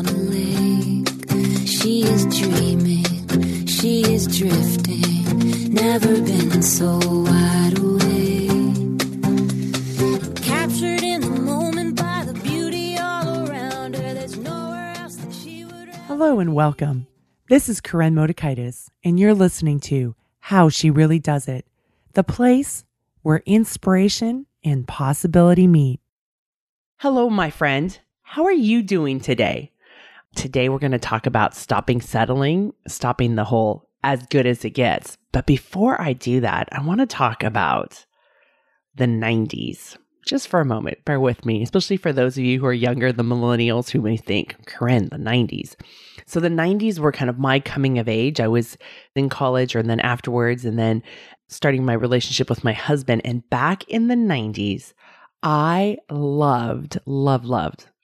on a lake. She is dreaming, she is drifting, never been so wide awake. Captured in the moment by the beauty all around her, there's nowhere else that she would rather. Hello and welcome. This is Karen Modakaitis, and you're listening to How She Really Does It, the place where inspiration and possibility meet. Hello, my friend. How are you doing today? Today, we're going to talk about stopping settling, stopping the whole as good as it gets. But before I do that, I want to talk about the 90s just for a moment. Bear with me, especially for those of you who are younger than millennials who may think, Corinne, the 90s. So the 90s were kind of my coming of age. I was in college and then afterwards and then starting my relationship with my husband. And back in the 90s, I loved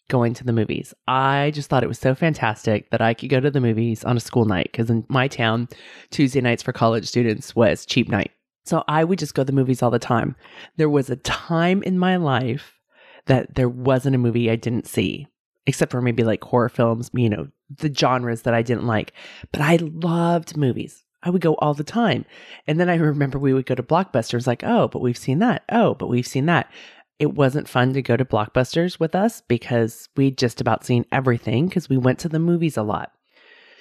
going to the movies. I just thought it was so fantastic that I could go to the movies on a school night because in my town, Tuesday nights for college students was cheap night. So I would just go to the movies all the time. There was a time in my life that there wasn't a movie I didn't see, except for maybe like horror films, you know, the genres that I didn't like. But I loved movies. I would go all the time. And then I remember we would go to Blockbusters like, oh, but we've seen that. Oh, but we've seen that. It wasn't fun to go to Blockbusters with us because we'd just about seen everything because we went to the movies a lot.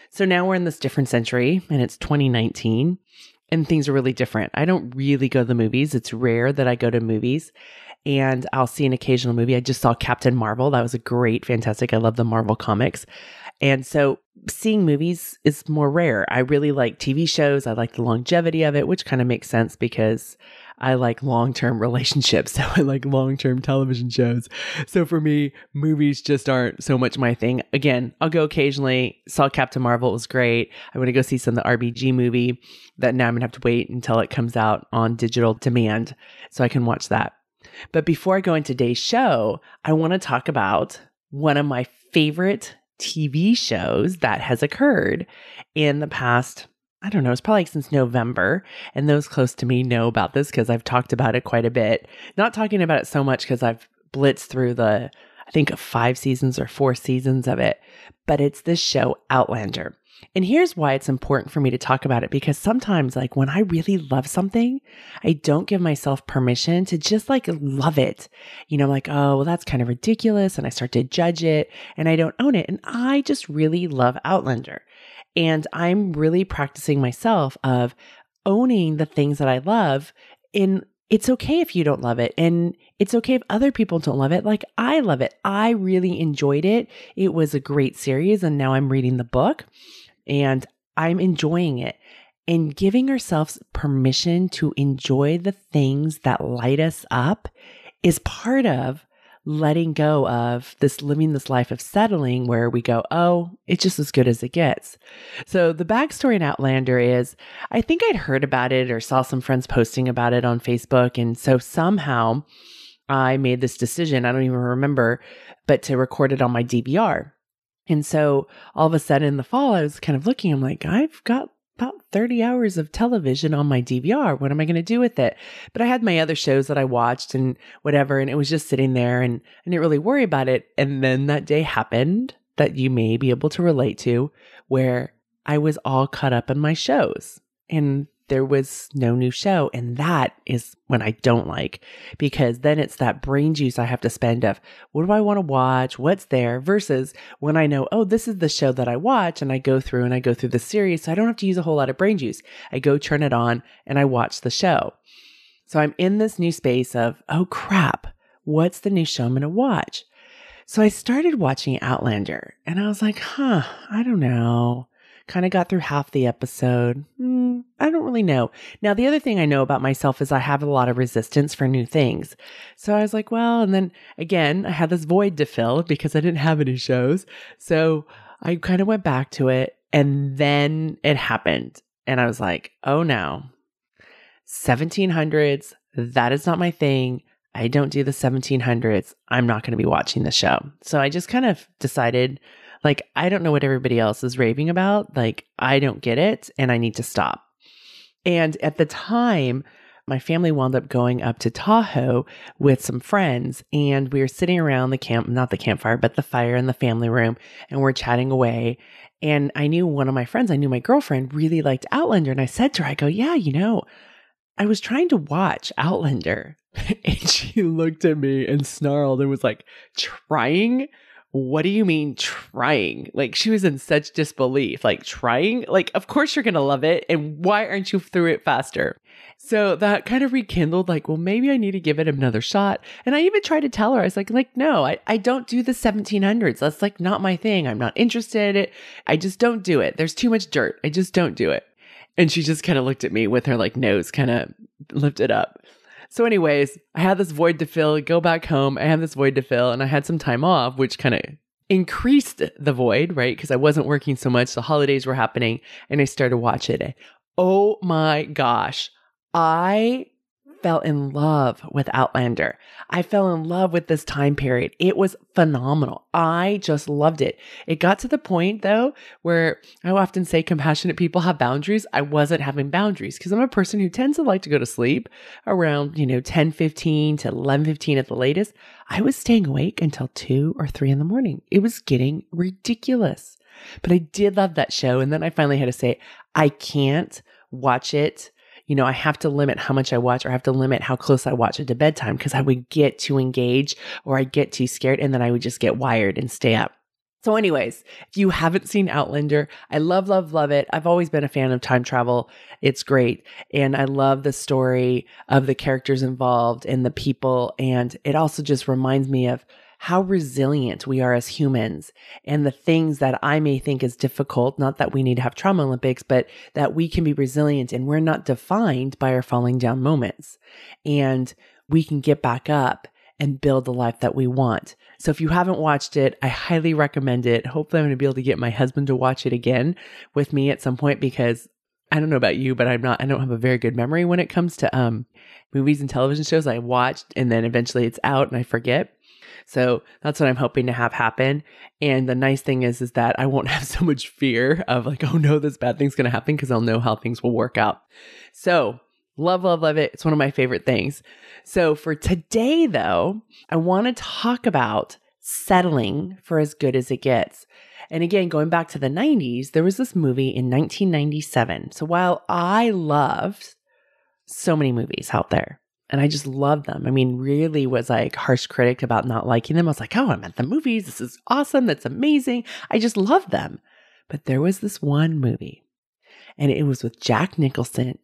So now we're in this different century and it's 2019 and things are really different. I don't really go to the movies. It's rare that I go to movies and I'll see an occasional movie. I just saw Captain Marvel. That was a great, fantastic. I love the Marvel comics. And so seeing movies is more rare. I really like TV shows. I like the longevity of it, which kind of makes sense because I like long-term relationships. So I like long-term television shows. So for me, movies just aren't so much my thing. Again, I'll go occasionally. Saw Captain Marvel. It was great. I want to go see some of the RBG movie that now I'm going to have to wait until it comes out on digital demand so I can watch that. But before I go into today's show, I want to talk about one of my favorite TV shows that has occurred in the past, I don't know, it's probably like since November. And those close to me know about this because I've talked about it quite a bit. Not talking about it so much because I've blitzed through the, I think 5 seasons or 4 seasons of it, but it's this show Outlander. And here's why it's important for me to talk about it, because sometimes like when I really love something, I don't give myself permission to just like love it. You know, I'm like, oh, well, that's kind of ridiculous. And I start to judge it and I don't own it. And I just really love Outlander. And I'm really practicing myself of owning the things that I love. In it's okay if you don't love it. And it's okay if other people don't love it. Like I love it. I really enjoyed it. It was a great series. And now I'm reading the book. And I'm enjoying it and giving ourselves permission to enjoy the things that light us up is part of letting go of this, living this life of settling where we go, oh, it's just as good as it gets. So the backstory in Outlander is, I think I'd heard about it or saw some friends posting about it on Facebook. And so somehow I made this decision, I don't even remember, but to record it on my DBR. And so all of a sudden in the fall, I was kind of looking, I'm like, I've got about 30 hours of television on my DVR. What am I going to do with it? But I had my other shows that I watched and whatever, and it was just sitting there and I didn't really worry about it. And then that day happened that you may be able to relate to where I was all caught up in my shows and there was no new show. And that is when I don't like, because then it's that brain juice I have to spend of what do I want to watch? What's there? Versus when I know, oh, this is the show that I watch and I go through the series. So I don't have to use a whole lot of brain juice. I go turn it on and I watch the show. So I'm in this new space of, oh crap, what's the new show I'm going to watch? So I started watching Outlander and I was like, I don't know. Kind of got through half the episode. I don't really know. Now, the other thing I know about myself is I have a lot of resistance for new things. So I was like, well, and then again, I had this void to fill because I didn't have any shows. So I kind of went back to it and then it happened. And I was like, oh no, 1700s, that is not my thing. I don't do the 1700s. I'm not going to be watching the show. So I just kind of decided, like, I don't know what everybody else is raving about. Like, I don't get it and I need to stop. And at the time, my family wound up going up to Tahoe with some friends, and we were sitting around the fire in the family room, and we're chatting away. And I knew one of my friends, my girlfriend really liked Outlander. And I said to her, I was trying to watch Outlander. And she looked at me and snarled and was like, trying? What do you mean trying? Like, she was in such disbelief, like trying, like, of course you're going to love it. And why aren't you through it faster? So that kind of rekindled, like, well, maybe I need to give it another shot. And I even tried to tell her, I was like, no, I don't do the 1700s. That's like not my thing. I'm not interested in it. I just don't do it. There's too much dirt. I just don't do it. And she just kind of looked at me with her like nose kind of lifted up. So anyways, I had this void to fill, go back home. I had this void to fill and I had some time off, which kind of increased the void, right? Because I wasn't working so much. The holidays were happening and I started watching it. Oh my gosh. I fell in love with Outlander. I fell in love with this time period. It was phenomenal. I just loved it. It got to the point though, where I often say compassionate people have boundaries. I wasn't having boundaries because I'm a person who tends to like to go to sleep around, 10:15 to 11:15 at the latest. I was staying awake until 2 or 3 in the morning. It was getting ridiculous, but I did love that show. And then I finally had to say, I can't watch it. I have to limit how much I watch, or I have to limit how close I watch it to bedtime, because I would get too engaged or I'd get too scared and then I would just get wired and stay up. So anyways, if you haven't seen Outlander, I love, love, love it. I've always been a fan of time travel. It's great. And I love the story of the characters involved and the people. And it also just reminds me of how resilient we are as humans and the things that I may think is difficult, not that we need to have trauma Olympics, but that we can be resilient and we're not defined by our falling down moments and we can get back up and build the life that we want. So if you haven't watched it, I highly recommend it. Hopefully I'm going to be able to get my husband to watch it again with me at some point, because I don't know about you, but I don't have a very good memory when it comes to movies and television shows I watched and then eventually it's out and I forget. So that's what I'm hoping to have happen. And the nice thing is that I won't have so much fear of like, oh no, this bad thing's going to happen, because I'll know how things will work out. So love, love, love it. It's one of my favorite things. So for today though, I want to talk about settling for as good as it gets. And again, going back to the 90s, there was this movie in 1997. So while I loved so many movies out there, and I just loved them. Really was like harsh critic about not liking them. I was like, oh, I'm at the movies. This is awesome. That's amazing. I just love them. But there was this one movie and it was with Jack Nicholson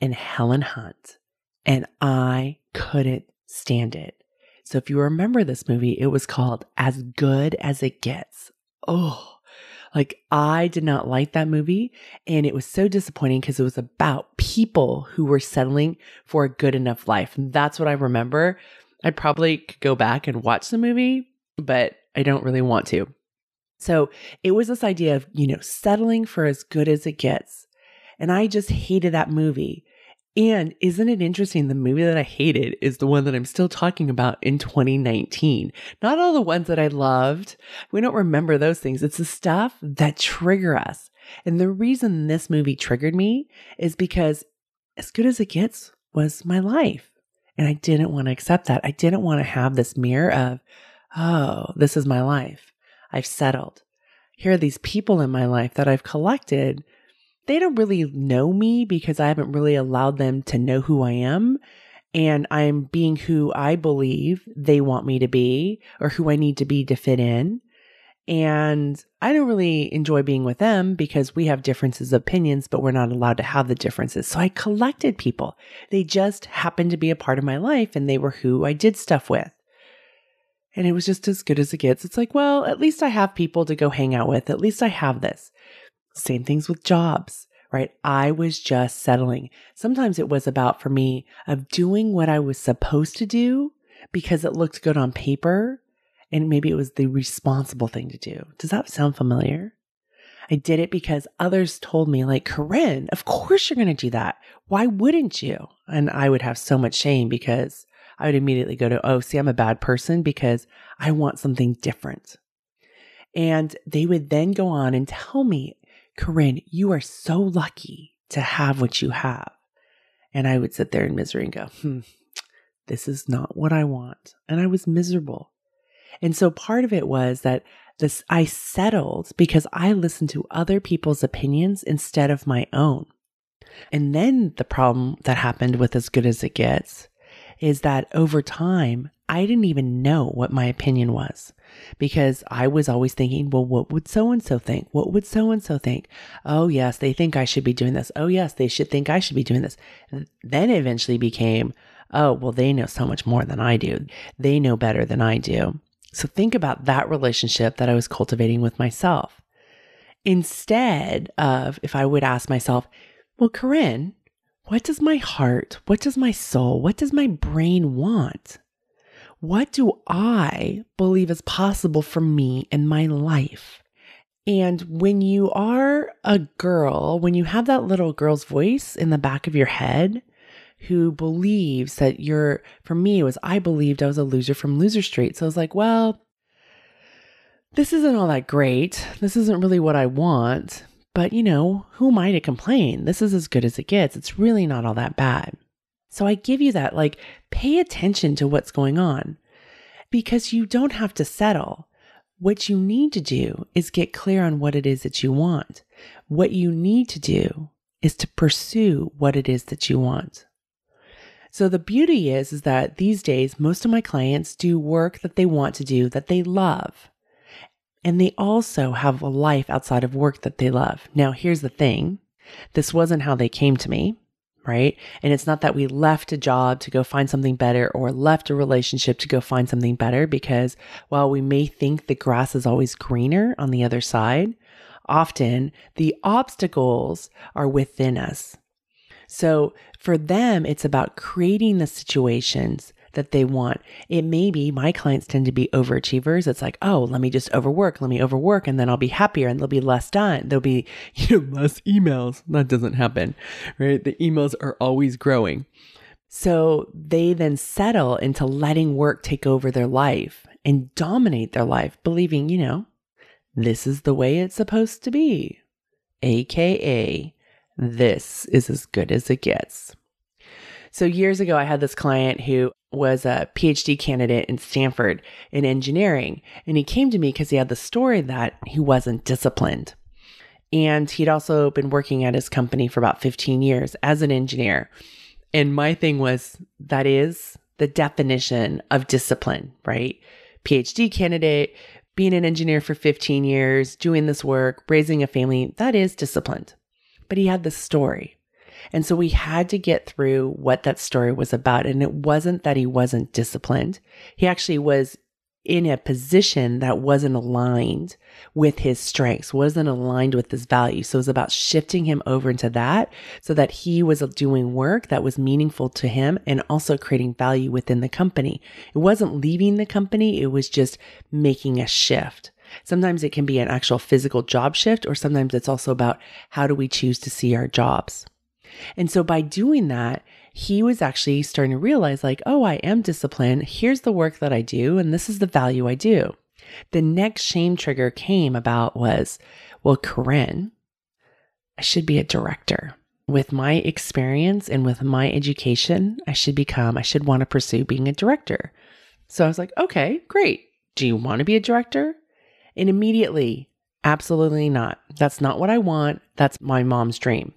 and Helen Hunt. And I couldn't stand it. So if you remember this movie, it was called As Good As It Gets. Oh, I did not like that movie, and it was so disappointing because it was about people who were settling for a good enough life. And that's what I remember. I probably could go back and watch the movie, but I don't really want to. So it was this idea of, settling for as good as it gets. And I just hated that movie. And isn't it interesting? The movie that I hated is the one that I'm still talking about in 2019. Not all the ones that I loved. We don't remember those things. It's the stuff that trigger us. And the reason this movie triggered me is because As Good As It Gets was my life. And I didn't want to accept that. I didn't want to have this mirror of, oh, this is my life. I've settled. Here are these people in my life that I've collected. They don't really know me because I haven't really allowed them to know who I am, and I'm being who I believe they want me to be or who I need to be to fit in. And I don't really enjoy being with them because we have differences of opinions, but we're not allowed to have the differences. So I collected people. They just happened to be a part of my life and they were who I did stuff with. And it was just as good as it gets. It's like, well, at least I have people to go hang out with. At least I have this. Same things with jobs, right? I was just settling. Sometimes it was about, for me, of doing what I was supposed to do because it looked good on paper. And maybe it was the responsible thing to do. Does that sound familiar? I did it because others told me, like, Corinne, of course you're going to do that. Why wouldn't you? And I would have so much shame because I would immediately go to, oh, see, I'm a bad person because I want something different. And they would then go on and tell me, Corinne, you are so lucky to have what you have. And I would sit there in misery and go, this is not what I want. And I was miserable. And so part of it was that I settled because I listened to other people's opinions instead of my own. And then the problem that happened with As Good As It Gets is that over time, I didn't even know what my opinion was because I was always thinking, well, what would so-and-so think? What would so-and-so think? Oh, yes, they think I should be doing this. Oh, yes, they should think I should be doing this. And then it eventually became, oh, well, they know so much more than I do. They know better than I do. So think about that relationship that I was cultivating with myself. Instead of if I would ask myself, well, Corinne, what does my heart, what does my soul, what does my brain want? What do I believe is possible for me in my life? And when you are a girl, when you have that little girl's voice in the back of your head who believes that you're, for me, it was I believed I was a loser from Loser Street. So I was like, well, this isn't all that great. This isn't really what I want. But you know, who am I to complain? This is as good as it gets. It's really not all that bad. So I give you that, like, pay attention to what's going on because you don't have to settle. What you need to do is get clear on what it is that you want. What you need to do is to pursue what it is that you want. So the beauty is that these days, most of my clients do work that they want to do, that they love. And they also have a life outside of work that they love. Now, here's the thing. This wasn't how they came to me, right? And it's not that we left a job to go find something better or left a relationship to go find something better because while we may think the grass is always greener on the other side, often the obstacles are within us. So for them, it's about creating the situations that they want. It may be my clients tend to be overachievers. It's like, oh, let me just overwork. Let me overwork. And then I'll be happier and there'll be less done. There'll be less emails. That doesn't happen, right? The emails are always growing. So they then settle into letting work take over their life and dominate their life, believing, this is the way it's supposed to be. AKA, this is as good as it gets. So years ago, I had this client who was a PhD candidate in Stanford in engineering. And he came to me because he had the story that he wasn't disciplined. And he'd also been working at his company for about 15 years as an engineer. And my thing was, that is the definition of discipline, right? PhD candidate, being an engineer for 15 years, doing this work, raising a family, that is disciplined. But he had this story. And so we had to get through what that story was about. And it wasn't that he wasn't disciplined. He actually was in a position that wasn't aligned with his strengths, wasn't aligned with his values. So it was about shifting him over into that so that he was doing work that was meaningful to him and also creating value within the company. It wasn't leaving the company. It was just making a shift. Sometimes it can be an actual physical job shift, or sometimes it's also about how do we choose to see our jobs. And so by doing that, he was actually starting to realize like, oh, I am disciplined. Here's the work that I do. And this is the value I do. The next shame trigger came about was, well, Corinne, I should be a director. With my experience and with my education, I should want to pursue being a director. So I was like, okay, great. Do you want to be a director? And immediately, absolutely not. That's not what I want. That's my mom's dream.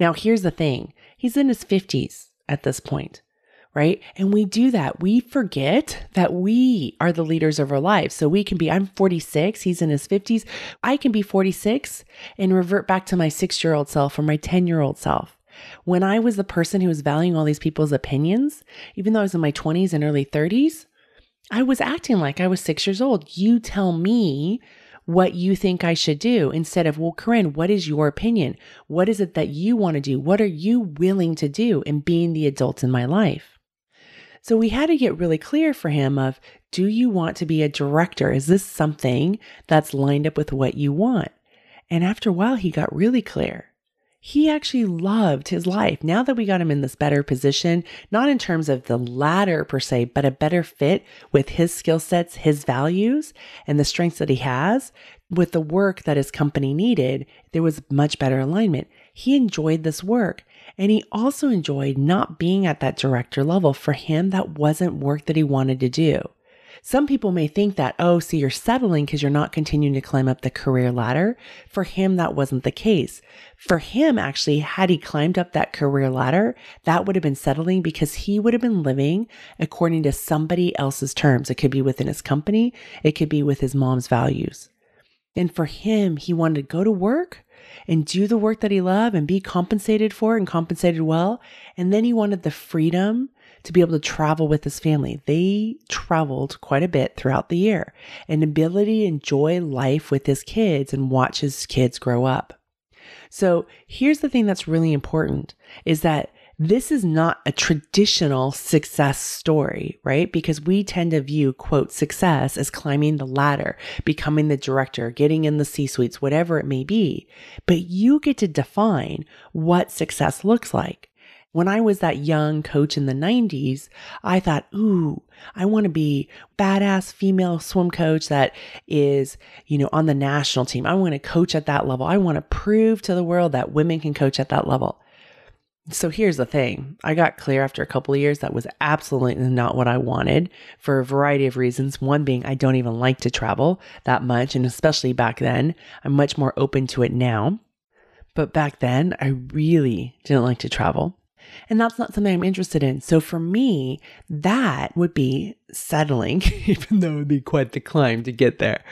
Now, here's the thing. He's in his 50s at this point, right? And we do that. We forget that we are the leaders of our lives. So we can be, I'm 46, he's in his 50s. I can be 46 and revert back to my 6-year-old self or my 10-year-old self. When I was the person who was valuing all these people's opinions, even though I was in my 20s and early 30s, I was acting like I was 6 years old. You tell me what you think I should do instead of, well, Corinne, what is your opinion? What is it that you want to do? What are you willing to do in being the adult in my life? So we had to get really clear for him of, do you want to be a director? Is this something that's lined up with what you want? And after a while, he got really clear. he actually loved his life. Now that we got him in this better position, not in terms of the ladder per se, but a better fit with his skill sets, his values, and the strengths that he has with the work that his company needed, there was much better alignment. He enjoyed this work. And he also enjoyed not being at that director level. For him, that wasn't work that he wanted to do. Some people may think that, oh, see, you're settling because you're not continuing to climb up the career ladder. For him, that wasn't the case. For him, actually, had he climbed up that career ladder, that would have been settling because he would have been living according to somebody else's terms. It could be within his company. It could be with his mom's values. And for him, he wanted to go to work and do the work that he loved and be compensated for and compensated well. And then he wanted the freedom to be able to travel with his family. They traveled quite a bit throughout the year, and the ability to enjoy life with his kids and watch his kids grow up. So here's the thing that's really important is that this is not a traditional success story, right? Because we tend to view, quote, success as climbing the ladder, becoming the director, getting in the C-suites, whatever it may be. But you get to define what success looks like. When I was that young coach in the 90s, I thought, ooh, I want to be badass female swim coach that is, you know, on the national team. I want to coach at that level. I want to prove to the world that women can coach at that level. So here's the thing. I got clear after a couple of years that was absolutely not what I wanted for a variety of reasons. One being I don't even like to travel that much. And especially back then, I'm much more open to it now. But back then, I really didn't like to travel. And that's not something I'm interested in. So for me, that would be settling, even though it would be quite the climb to get there,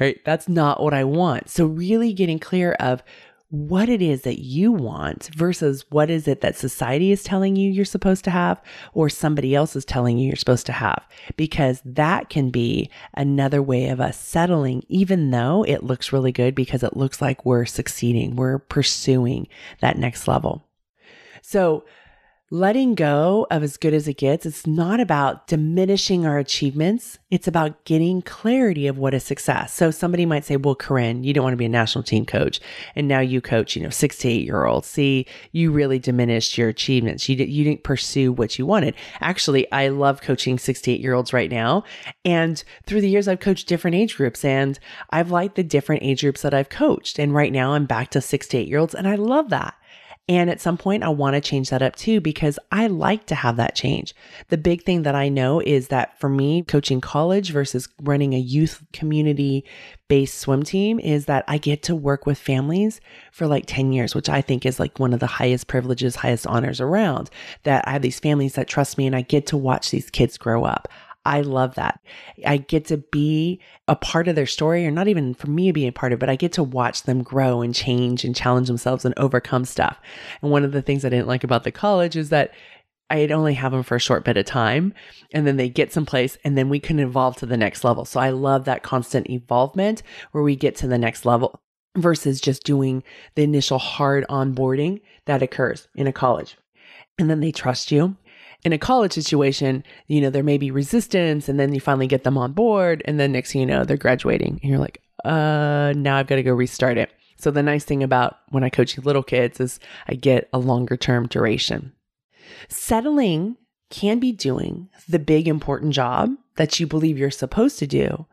right? That's not what I want. So really getting clear of what it is that you want versus what is it that society is telling you you're supposed to have or somebody else is telling you you're supposed to have, because that can be another way of us settling, even though it looks really good because it looks like we're succeeding, we're pursuing that next level. So letting go of as good as it gets, it's not about diminishing our achievements. It's about getting clarity of what is success. So somebody might say, well, Corinne, you don't want to be a national team coach. And now you coach, 6 to 8 year olds. See, you really diminished your achievements. You didn't pursue what you wanted. Actually, I love coaching 6 to 8 year olds right now. And through the years, I've coached different age groups and I've liked the different age groups that I've coached. And right now I'm back to 6 to 8 year olds. And I love that. And at some point, I want to change that up too, because I like to have that change. The big thing that I know is that for me, coaching college versus running a youth community-based swim team is that I get to work with families for like 10 years, which I think is like one of the highest privileges, highest honors around, that I have these families that trust me and I get to watch these kids grow up. I love that. I get to be a part of their story, or not even for me to be a part of, but I get to watch them grow and change and challenge themselves and overcome stuff. And one of the things I didn't like about the college is that I'd only have them for a short bit of time and then they get someplace and then we can evolve to the next level. So I love that constant evolvement where we get to the next level versus just doing the initial hard onboarding that occurs in a college. And then they trust you. In a college situation, there may be resistance and then you finally get them on board. And then next thing you know, they're graduating and you're like, now I've got to go restart it. So the nice thing about when I coach little kids is I get a longer term duration. Settling can be doing the big important job that you believe you're supposed to do.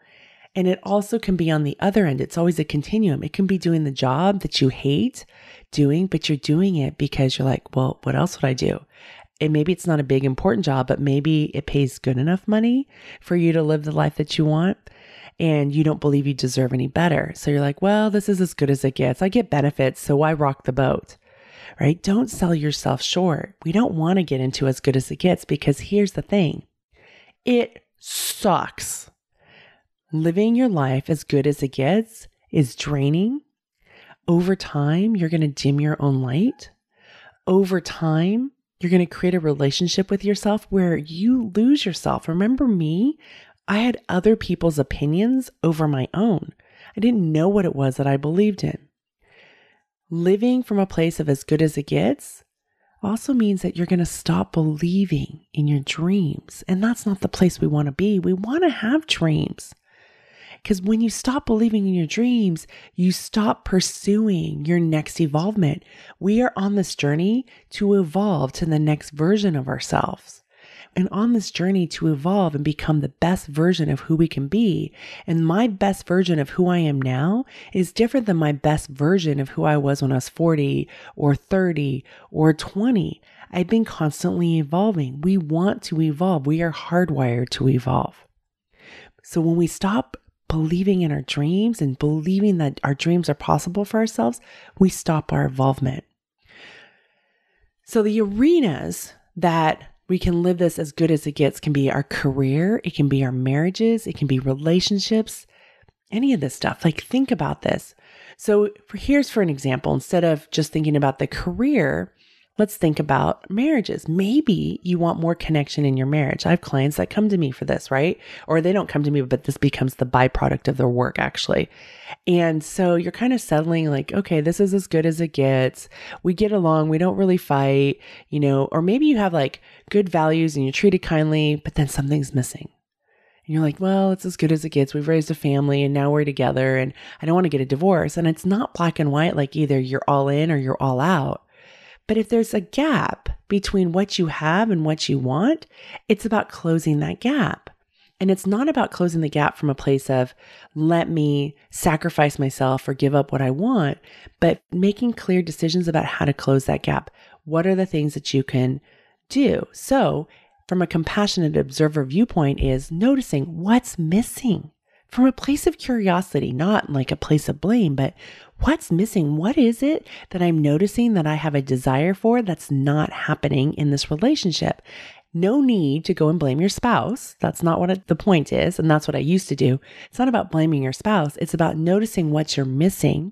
And it also can be on the other end. It's always a continuum. It can be doing the job that you hate doing, but you're doing it because you're like, well, what else would I do? And maybe it's not a big important job, but maybe it pays good enough money for you to live the life that you want. And you don't believe you deserve any better. So you're like, well, this is as good as it gets. I get benefits, so why rock the boat, right? Don't sell yourself short. We don't want to get into as good as it gets because here's the thing. It sucks. Living your life as good as it gets is draining. Over time, you're going to dim your own light. Over time, you're going to create a relationship with yourself where you lose yourself. Remember me? I had other people's opinions over my own. I didn't know what it was that I believed in. Living from a place of as good as it gets also means that you're going to stop believing in your dreams. And that's not the place we want to be. We want to have dreams. Because when you stop believing in your dreams, you stop pursuing your next evolvement. We are on this journey to evolve to the next version of ourselves. And on this journey to evolve and become the best version of who we can be. And my best version of who I am now is different than my best version of who I was when I was 40 or 30 or 20. I've been constantly evolving. We want to evolve. We are hardwired to evolve. So when we stop believing in our dreams and believing that our dreams are possible for ourselves, we stop our evolvement. So the arenas that we can live this as good as it gets can be our career, it can be our marriages, it can be relationships, any of this stuff. Like, think about this. So here's for an example, instead of just thinking about the career, let's think about marriages. Maybe you want more connection in your marriage. I have clients that come to me for this, right? Or they don't come to me, but this becomes the byproduct of their work, actually. And so you're kind of settling like, okay, this is as good as it gets. We get along. We don't really fight, you know, or maybe you have like good values and you're treated kindly, but then something's missing. And you're like, well, it's as good as it gets. We've raised a family and now we're together and I don't want to get a divorce. And it's not black and white, like either you're all in or you're all out. But if there's a gap between what you have and what you want, it's about closing that gap. And it's not about closing the gap from a place of, let me sacrifice myself or give up what I want, but making clear decisions about how to close that gap. What are the things that you can do? So from a compassionate observer viewpoint is noticing what's missing from a place of curiosity, not like a place of blame, but what's missing? What is it that I'm noticing that I have a desire for that's not happening in this relationship? No need to go and blame your spouse. That's not what the point is. And that's what I used to do. It's not about blaming your spouse. It's about noticing what you're missing.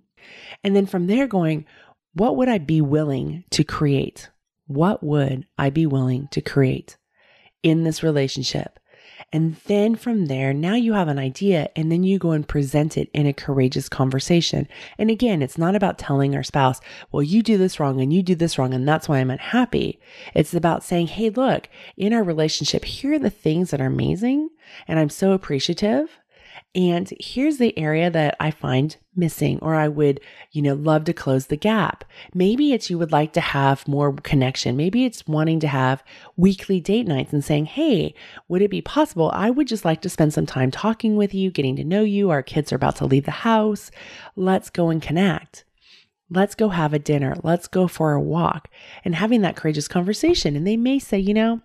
And then from there going, what would I be willing to create? What would I be willing to create in this relationship? And then from there, now you have an idea and then you go and present it in a courageous conversation. And again, it's not about telling our spouse, well, you do this wrong and you do this wrong and that's why I'm unhappy. It's about saying, hey, look, in our relationship, here are the things that are amazing and I'm so appreciative. And here's the area that I find missing, or I would, you know, love to close the gap. Maybe it's you would like to have more connection. Maybe it's wanting to have weekly date nights and saying, hey, would it be possible? I would just like to spend some time talking with you, getting to know you. Our kids are about to leave the house. Let's go and connect. Let's go have a dinner. Let's go for a walk, and having that courageous conversation. And they may say, you know,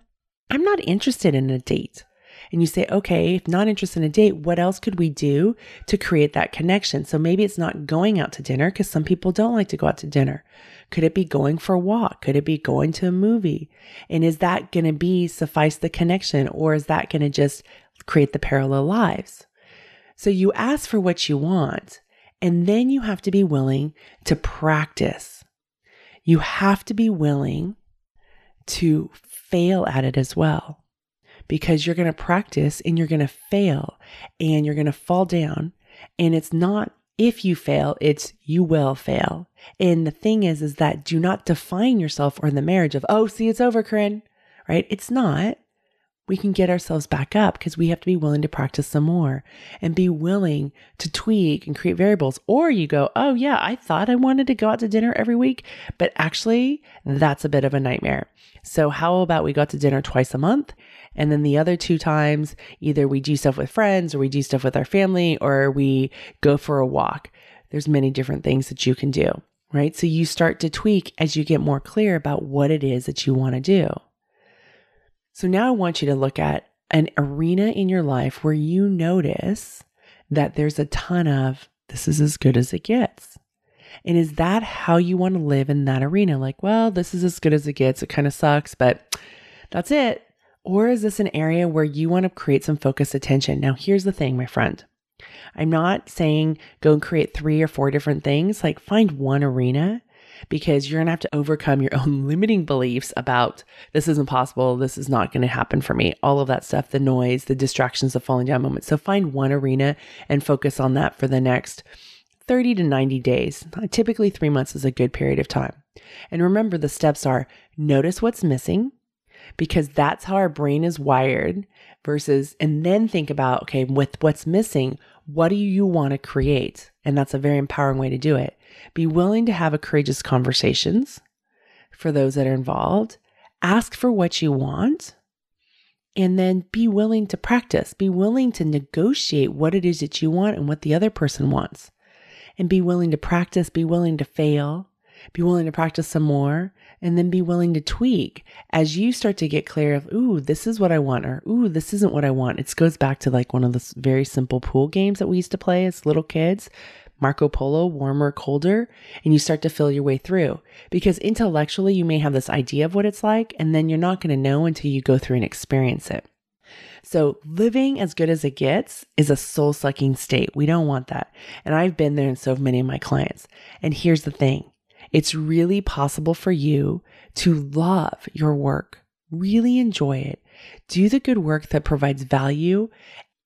I'm not interested in a date. And you say, okay, if not interested in a date, what else could we do to create that connection? So maybe it's not going out to dinner, because some people don't like to go out to dinner. Could it be going for a walk? Could it be going to a movie? And is that going to be suffice the connection, or is that going to just create the parallel lives? So you ask for what you want, and then you have to be willing to practice. You have to be willing to fail at it as well. Because you're going to practice and you're going to fail and you're going to fall down. And it's not if you fail, it's you will fail. And the thing is that do not define yourself or in the marriage of, oh, see, it's over, Corinne, right? It's not. We can get ourselves back up because we have to be willing to practice some more and be willing to tweak and create variables. Or you go, oh yeah, I thought I wanted to go out to dinner every week, but actually that's a bit of a nightmare. So how about we go out to dinner twice a month? And then the other 2 times, either we do stuff with friends or we do stuff with our family or we go for a walk. There's many different things that you can do, right? So you start to tweak as you get more clear about what it is that you want to do. So now I want you to look at an arena in your life where you notice that there's a ton of, this is as good as it gets. And is that how you want to live in that arena? Like, well, this is as good as it gets. It kind of sucks, but that's it. Or is this an area where you want to create some focused attention? Now, here's the thing, my friend. I'm not saying go and create 3 or 4 different things. Like, find one arena, because you're going to have to overcome your own limiting beliefs about this isn't possible. This is not going to happen for me. All of that stuff, the noise, the distractions, the falling down moments. So find one arena and focus on that for the next 30 to 90 days. Typically 3 months is a good period of time. And remember, the steps are notice what's missing, because that's how our brain is wired versus, and then think about, okay, with what's missing, what do you want to create? And that's a very empowering way to do it. Be willing to have courageous conversations for those that are involved. Ask for what you want, and then be willing to practice, be willing to negotiate what it is that you want and what the other person wants, and be willing to practice, be willing to fail, be willing to practice some more, and then be willing to tweak as you start to get clear of, ooh, this is what I want, or ooh, this isn't what I want. It goes back to like one of those very simple pool games that we used to play as little kids, Marco Polo, warmer, colder, and you start to feel your way through. Because intellectually, you may have this idea of what it's like, and then you're not going to know until you go through and experience it. So living as good as it gets is a soul-sucking state. We don't want that. And I've been there in so many of my clients. And here's the thing. It's really possible for you to love your work, really enjoy it, do the good work that provides value,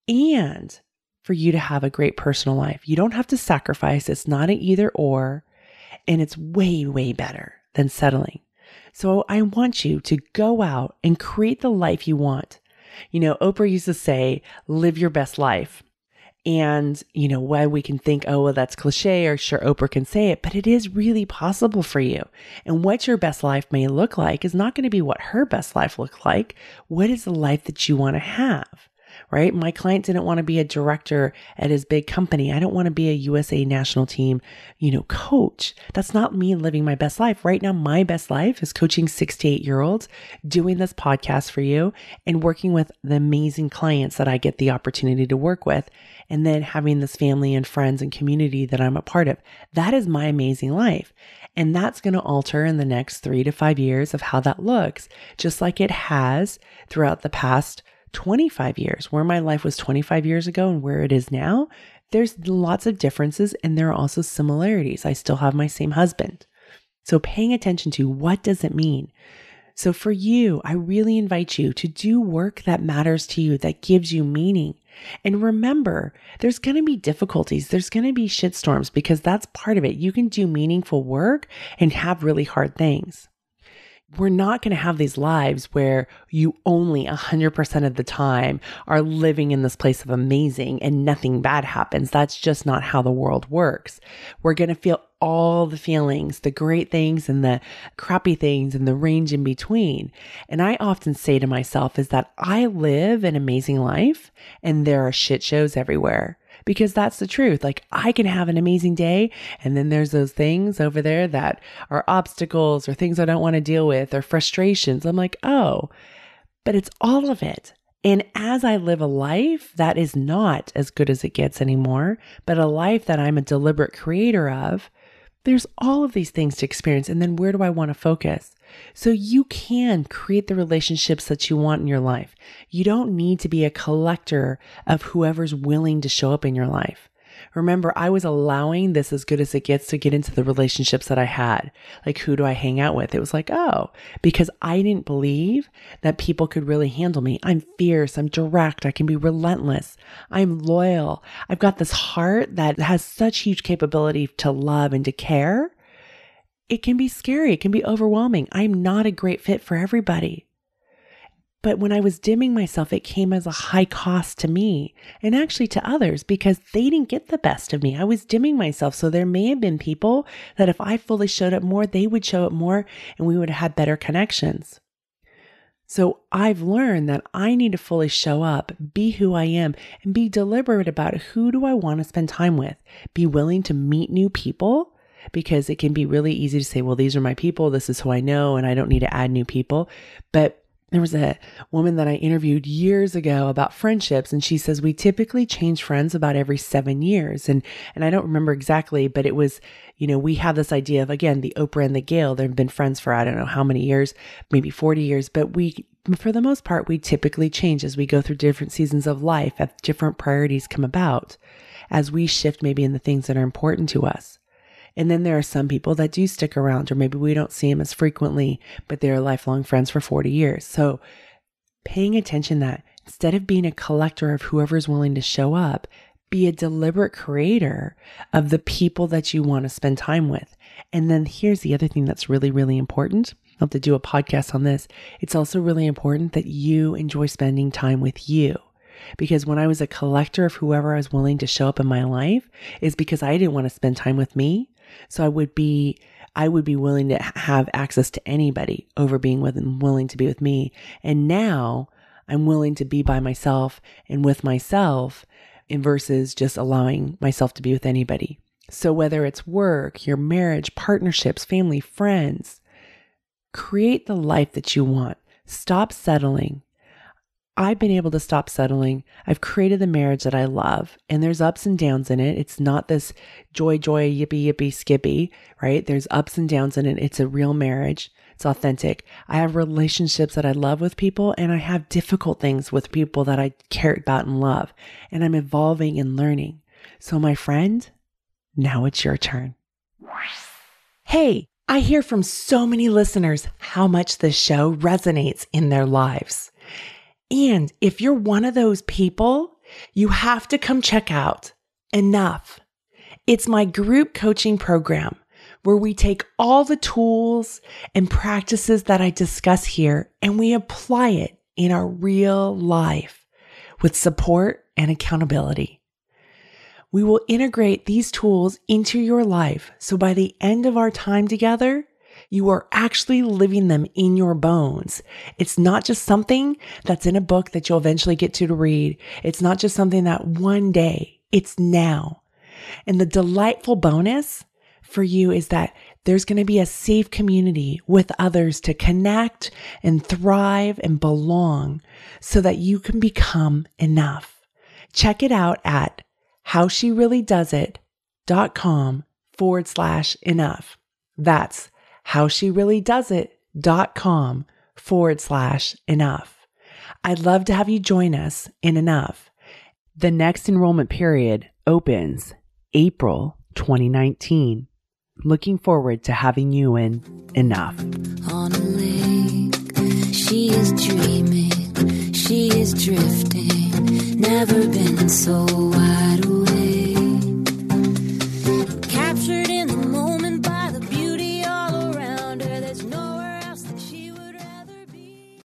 and for you to have a great personal life. You don't have to sacrifice. It's not an either or, and it's way, way better than settling. So I want you to go out and create the life you want. You know, Oprah used to say, live your best life. And, you know, why we can think, oh, well, that's cliche, or sure, Oprah can say it, but it is really possible for you. And what your best life may look like is not going to be what her best life looked like. What is the life that you want to have? Right? My client didn't want to be a director at his big company. I don't want to be a USA national team, you know, coach. That's not me living my best life. Right now, my best life is coaching 6 to 8-year-olds, doing this podcast for you, and working with the amazing clients that I get the opportunity to work with, and then having this family and friends and community that I'm a part of. That is my amazing life. And that's going to alter in the next 3 to 5 years of how that looks, just like it has throughout the past 25 years, where my life was 25 years ago and where it is now. There's lots of differences, and there are also similarities. I still have my same husband. So paying attention to what does it mean? So for you, I really invite you to do work that matters to you, that gives you meaning. And remember, there's going to be difficulties. There's going to be shitstorms, because that's part of it. You can do meaningful work and have really hard things. We're not going to have these lives where you only 100% of the time are living in this place of amazing and nothing bad happens. That's just not how the world works. We're going to feel all the feelings, the great things and the crappy things and the range in between. And I often say to myself is that I live an amazing life and there are shit shows everywhere. Because that's the truth. Like, I can have an amazing day, and then there's those things over there that are obstacles or things I don't want to deal with or frustrations. I'm like, oh, but it's all of it. And as I live a life that is not as good as it gets anymore, but a life that I'm a deliberate creator of, there's all of these things to experience. And then where do I want to focus? So you can create the relationships that you want in your life. You don't need to be a collector of whoever's willing to show up in your life. Remember, I was allowing this as good as it gets to get into the relationships that I had. Like, who do I hang out with? It was like, oh, because I didn't believe that people could really handle me. I'm fierce. I'm direct. I can be relentless. I'm loyal. I've got this heart that has such huge capability to love and to care. It can be scary. It can be overwhelming. I'm not a great fit for everybody. But when I was dimming myself, it came as a high cost to me and actually to others, because they didn't get the best of me. I was dimming myself. So there may have been people that if I fully showed up more, they would show up more and we would have had better connections. So I've learned that I need to fully show up, be who I am, and be deliberate about who do I want to spend time with. Be willing to meet new people, because it can be really easy to say, well, these are my people. This is who I know, and I don't need to add new people. But there was a woman that I interviewed years ago about friendships, and she says, we typically change friends about every 7 years. And I don't remember exactly, but it was, you know, we have this idea of, again, the Oprah and the Gayle. They've been friends for, I don't know how many years, maybe 40 years, but we, for the most part, we typically change as we go through different seasons of life, as different priorities come about, as we shift maybe in the things that are important to us. And then there are some people that do stick around, or maybe we don't see them as frequently, but they're lifelong friends for 40 years. So paying attention that instead of being a collector of whoever's willing to show up, be a deliberate creator of the people that you want to spend time with. And then here's the other thing that's really, really important. love to do a podcast on this. It's also really important that you enjoy spending time with you. Because when I was a collector of whoever I was willing to show up in my life, is because I didn't want to spend time with me. So I would be willing to have access to anybody over being willing to be with me. And now I'm willing to be by myself and with myself, and versus just allowing myself to be with anybody. So whether it's work, your marriage, partnerships, family, friends, create the life that you want. Stop settling. I've been able to stop settling. I've created the marriage that I love, and there's ups and downs in it. It's not this joy, joy, yippee, yippee, skippy, right? There's ups and downs in it. It's a real marriage. It's authentic. I have relationships that I love with people, and I have difficult things with people that I care about and love, and I'm evolving and learning. So my friend, now it's your turn. Hey, I hear from so many listeners how much this show resonates in their lives. And if you're one of those people, you have to come check out Enough. It's my group coaching program where we take all the tools and practices that I discuss here and we apply it in our real life with support and accountability. We will integrate these tools into your life so by the end of our time together, you are actually living them in your bones. It's not just something that's in a book that you'll eventually get to read. It's not just something that one day, it's now. And the delightful bonus for you is that there's going to be a safe community with others to connect and thrive and belong so that you can become enough. Check it out at howshereallydoesit.com/enough. That's howshereallydoesit.com/enough. I'd love to have you join us in Enough. The next enrollment period opens April 2019. Looking forward to having you in Enough. On a lake, she is dreaming, she is drifting, never been so wide